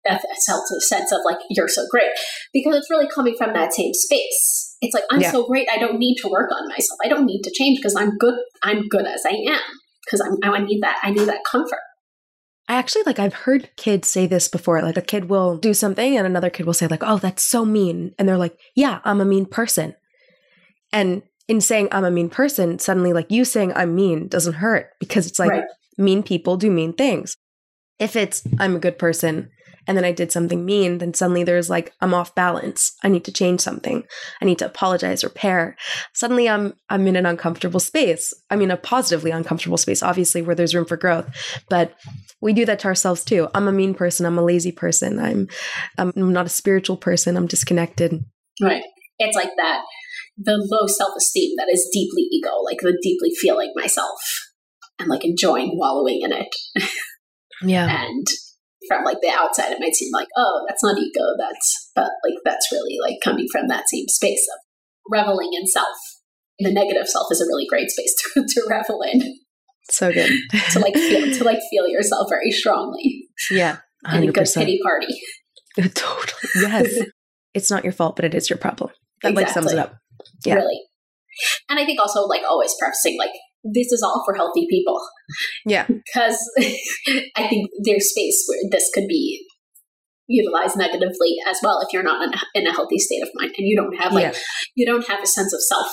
a sense of you're so great, because it's really coming from that same space. It's I'm so great. I don't need to work on myself. I don't need to change because I'm good. I'm good as I am because I need that. I need that comfort. I actually, I've heard kids say this before. A kid will do something and another kid will say oh, that's so mean. And they're yeah, I'm a mean person. And in saying I'm a mean person, suddenly you saying I'm mean doesn't hurt, because it's mean people do mean things. If it's I'm a good person, and then I did something mean, then suddenly there's I'm off balance. I need to change something. I need to apologize, repair. Suddenly I'm in an uncomfortable space. I mean, a positively uncomfortable space, obviously, where there's room for growth. But we do that to ourselves too. I'm a mean person. I'm a lazy person. I'm not a spiritual person. I'm disconnected. Right. It's that, the low self-esteem that is deeply ego, the deeply feeling myself and enjoying wallowing in it. Yeah. And from like the outside, it might seem like, oh, that's not ego. That's really like coming from that same space of reveling in self. The negative self is a really great space to revel in. So good. to feel yourself very strongly. Yeah. 100%. And a good pity party. Totally. Yes. It's not your fault, but it is your problem. That exactly. Like sums it up. Yeah. Really. And I think also like always prefacing like, this is all for healthy people. Yeah. Because I think there's space where this could be utilized negatively as well if you're not in a healthy state of mind and you don't have like, you don't have a sense of self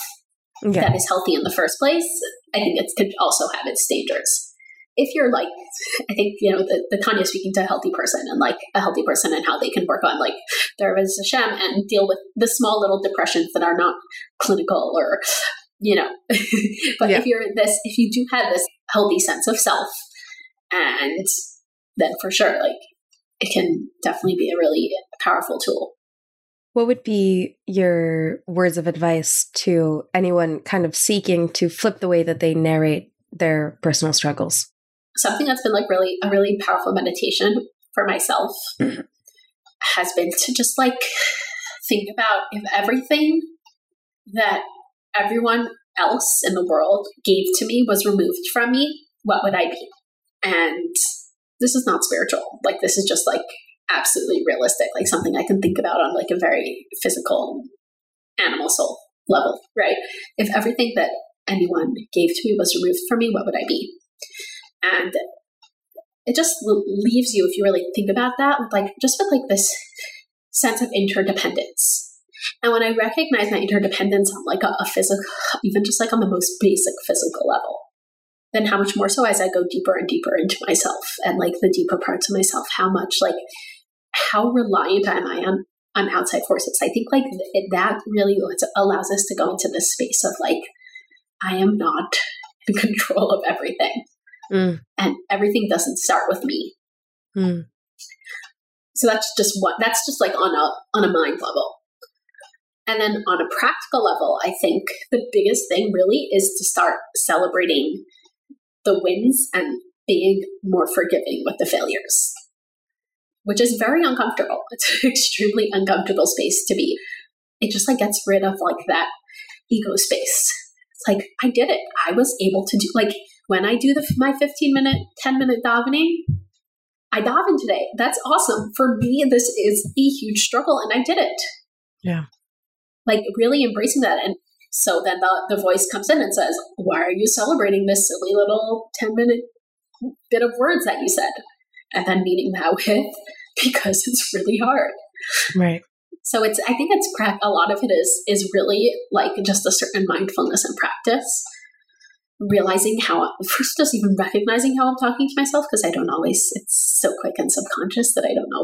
that is healthy in the first place. I think it could also have its dangers. If you're like, I think, you know, the Tanya speaking to a healthy person and like a healthy person and how they can work on like their avodas Hashem and deal with the small little depressions that are not clinical or, you know, but if you do have this healthy sense of self, and then for sure, like it can definitely be a really powerful tool. What would be your words of advice to anyone kind of seeking to flip the way that they narrate their personal struggles? Something that's been like really a really powerful meditation for myself has been to just like think about if everything that everyone else in the world gave to me was removed from me, what would I be? And this is not spiritual. Like this is just like absolutely realistic, like something I can think about on like a very physical animal soul level, right? If everything that anyone gave to me was removed from me, what would I be? And it just leaves you, if you really think about that, with like just with like this sense of interdependence. And when I recognize my interdependence on like a physical, even just like on the most basic physical level, then how much more so as I go deeper and deeper into myself and like the deeper parts of myself, how much like, how reliant am I on outside forces? I think like that really allows us to go into this space of like, I am not in control of everything and everything doesn't start with me. Mm. So that's just like on a mind level. And then on a practical level, I think the biggest thing really is to start celebrating the wins and being more forgiving with the failures, which is very uncomfortable. It's an extremely uncomfortable space to be. It just like gets rid of like that ego space. It's like, I did it. I was able to do, like when I do my 10 minute davening, I daven today. That's awesome. For me, this is a huge struggle and I did it. Yeah. Like really embracing that. And so then the voice comes in and says, why are you celebrating this silly little 10-minute bit of words that you said? And then meeting that with, because it's really hard. Right. So a lot of it is really like just a certain mindfulness and practice, realizing how, first just even recognizing how I'm talking to myself, because it's so quick and subconscious that I'm not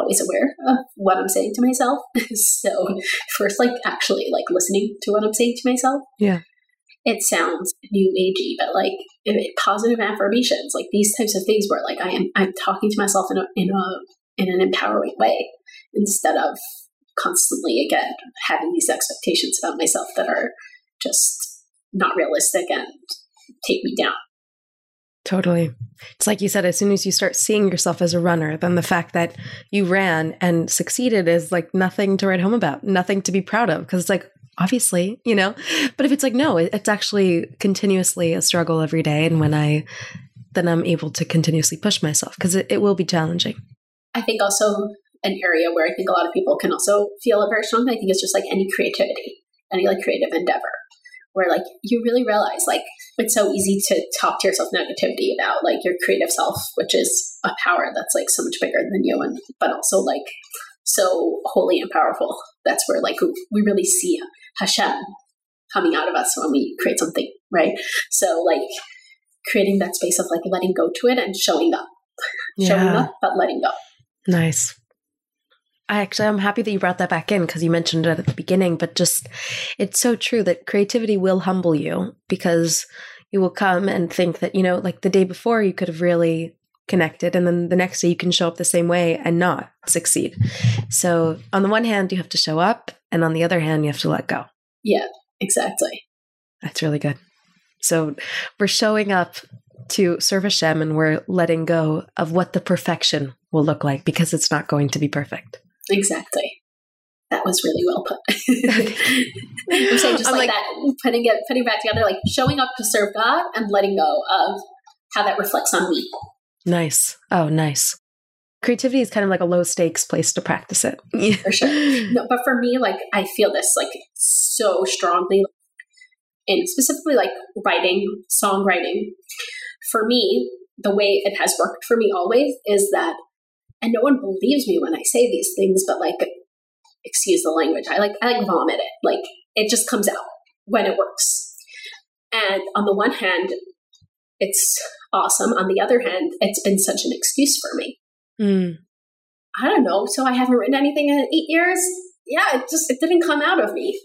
always aware of what I'm saying to myself. So first, like actually like listening to what I'm saying to myself. Yeah. It sounds new agey, but like positive affirmations, like these types of things where like I'm talking to myself in an empowering way instead of constantly again having these expectations about myself that are just not realistic and take me down. Totally. It's like you said, as soon as you start seeing yourself as a runner, then the fact that you ran and succeeded is like nothing to write home about, nothing to be proud of. Because it's like, obviously, you know, but if it's like, no, it's actually continuously a struggle every day. And then I'm able to continuously push myself because it will be challenging. I think also an area where I think a lot of people can also feel it very strongly, I think it's just like any creativity, any like creative endeavor. Where like you really realize like it's so easy to talk to yourself negativity about like your creative self, which is a power that's like so much bigger than you and but also like so holy and powerful. That's where like we really see Hashem coming out of us when we create something, right? So like creating that space of like letting go to it and showing up. Yeah. Showing up but letting go. Nice. I'm happy that you brought that back in because you mentioned it at the beginning, but just it's so true that creativity will humble you because you will come and think that, you know, like the day before you could have really connected and then the next day you can show up the same way and not succeed. So on the one hand, you have to show up and on the other hand, you have to let go. Yeah, exactly. That's really good. So we're showing up to serve Hashem and we're letting go of what the perfection will look like, because it's not going to be perfect. Exactly. That was really well put. I'm saying just like that, putting back together, like showing up to serve God and letting go of how that reflects on me. Nice. Oh, nice. Creativity is kind of like a low stakes place to practice it. For sure. No, but for me, like I feel this like so strongly, and specifically like writing, songwriting. For me, the way it has worked for me always is that, and no one believes me when I say these things, but like, excuse the language, I vomit it. Like it just comes out when it works. And on the one hand, it's awesome. On the other hand, it's been such an excuse for me. I don't know. So I haven't written anything in 8 years. Yeah, it didn't come out of me.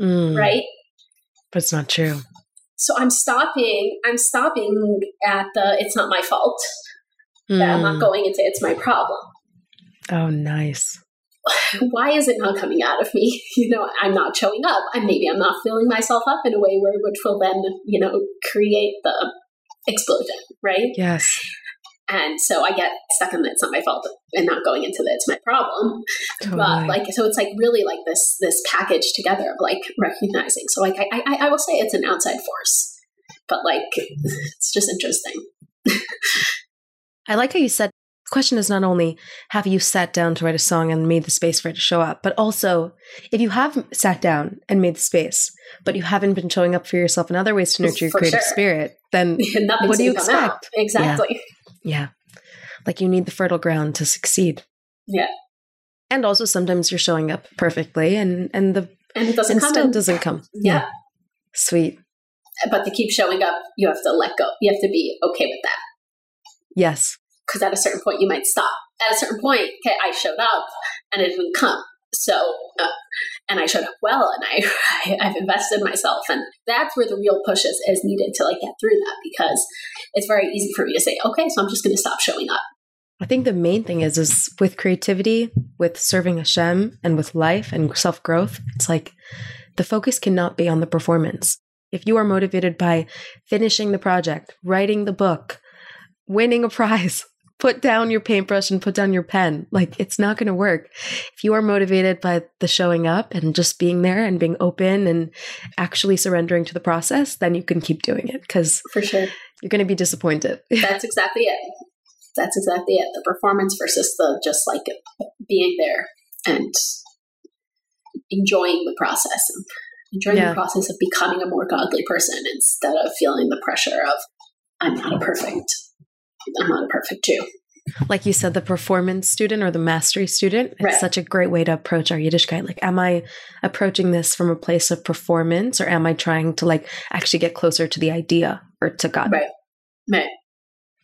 Right? But it's not true. So I'm stopping at the it's not my fault. That I'm not going into it's my problem. Oh, nice. Why is it not coming out of me? You know, I'm not showing up. Maybe I'm not filling myself up in a way which will then, you know, create the explosion, right? Yes. And so I get stuck in the it's not my fault and not going into the it's my problem. Totally. But like, so it's like really like this package together of like recognizing. So like, I will say it's an outside force, but like, it's just interesting. I like how you said, the question is not only have you sat down to write a song and made the space for it to show up, but also if you have sat down and made the space, but you haven't been showing up for yourself in other ways to nurture your creative spirit, then what do you expect? Out. Exactly. Yeah. Yeah. Like you need the fertile ground to succeed. Yeah. And also sometimes you're showing up perfectly and it doesn't come. Still doesn't come. Yeah. Yeah. Sweet. But to keep showing up, you have to let go. You have to be okay with that. Yes. Because at a certain point, you might stop. At a certain point, okay, I showed up and it didn't come. So, and I showed up well and I've invested myself. And that's where the real push is needed to like get through that, because it's very easy for me to say, okay, so I'm just going to stop showing up. I think the main thing is with creativity, with serving Hashem and with life and self-growth, it's like the focus cannot be on the performance. If you are motivated by finishing the project, writing the book, winning a prize, put down your paintbrush and put down your pen. Like it's not going to work. If you are motivated by the showing up and just being there and being open and actually surrendering to the process, then you can keep doing it, because for sure you're going to be disappointed. That's exactly it. That's exactly it. The performance versus the just like being there and enjoying the process, the process of becoming a more godly person instead of feeling the pressure of I'm not a perfect Jew. Like you said, the performance student or the mastery student, it's right. Such a great way to approach our Yiddishkeit. Like, am I approaching this from a place of performance, or am I trying to like actually get closer to the idea or to God? Right. Right.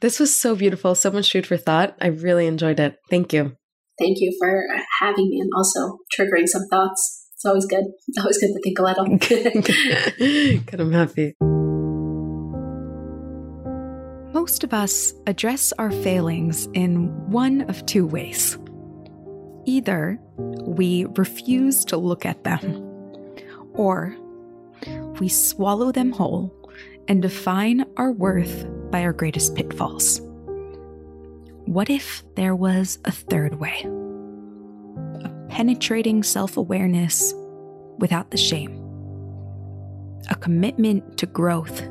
This was so beautiful. So much food for thought. I really enjoyed it. Thank you. Thank you for having me and also triggering some thoughts. It's always good. It's always good to think a little. Good. I'm happy. Most of us address our failings in one of two ways. Either we refuse to look at them, or we swallow them whole and define our worth by our greatest pitfalls. What if there was a third way? A penetrating self-awareness without the shame. A commitment to growth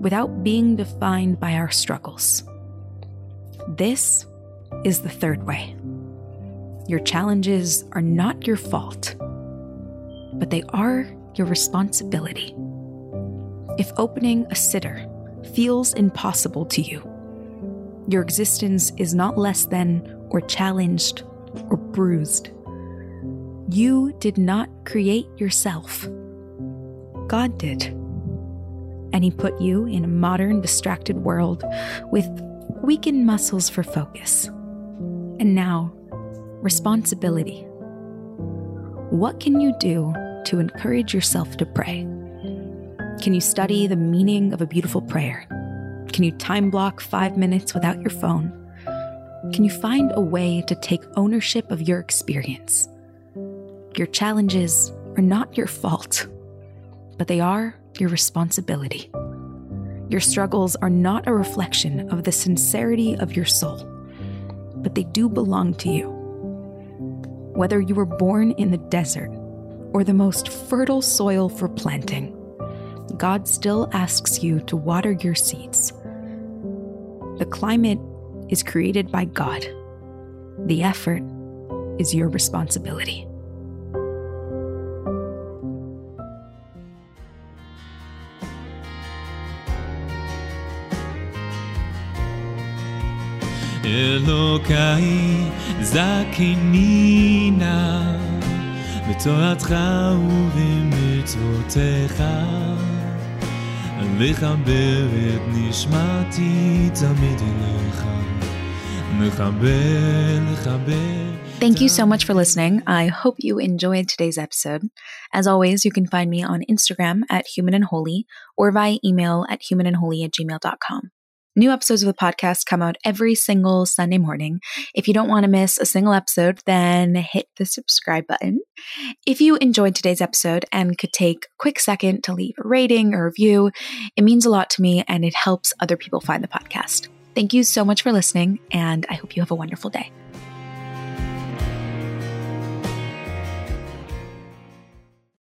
without being defined by our struggles. This is the third way. Your challenges are not your fault, but they are your responsibility. If opening a sitter feels impossible to you, your existence is not less than or challenged or bruised. You did not create yourself. God did. And he put you in a modern, distracted world with weakened muscles for focus. And now, responsibility. What can you do to encourage yourself to pray? Can you study the meaning of a beautiful prayer? Can you time block 5 minutes without your phone? Can you find a way to take ownership of your experience? Your challenges are not your fault, but they are your responsibility. Your struggles are not a reflection of the sincerity of your soul, but they do belong to you. Whether you were born in the desert or the most fertile soil for planting, God still asks you to water your seeds. The climate is created by God. The effort is your responsibility. Elokai zakini na b'toratcha u'b'mitzvotecha alecha beret nishmati tamid elecha. Thank you so much for listening. I hope you enjoyed today's episode. As always, you can find me on Instagram at humanandholy or via email at humanandholy@gmail.com. New episodes of the podcast come out every single Sunday morning. If you don't want to miss a single episode, then hit the subscribe button. If you enjoyed today's episode and could take a quick second to leave a rating or review, it means a lot to me and it helps other people find the podcast. Thank you so much for listening, and I hope you have a wonderful day.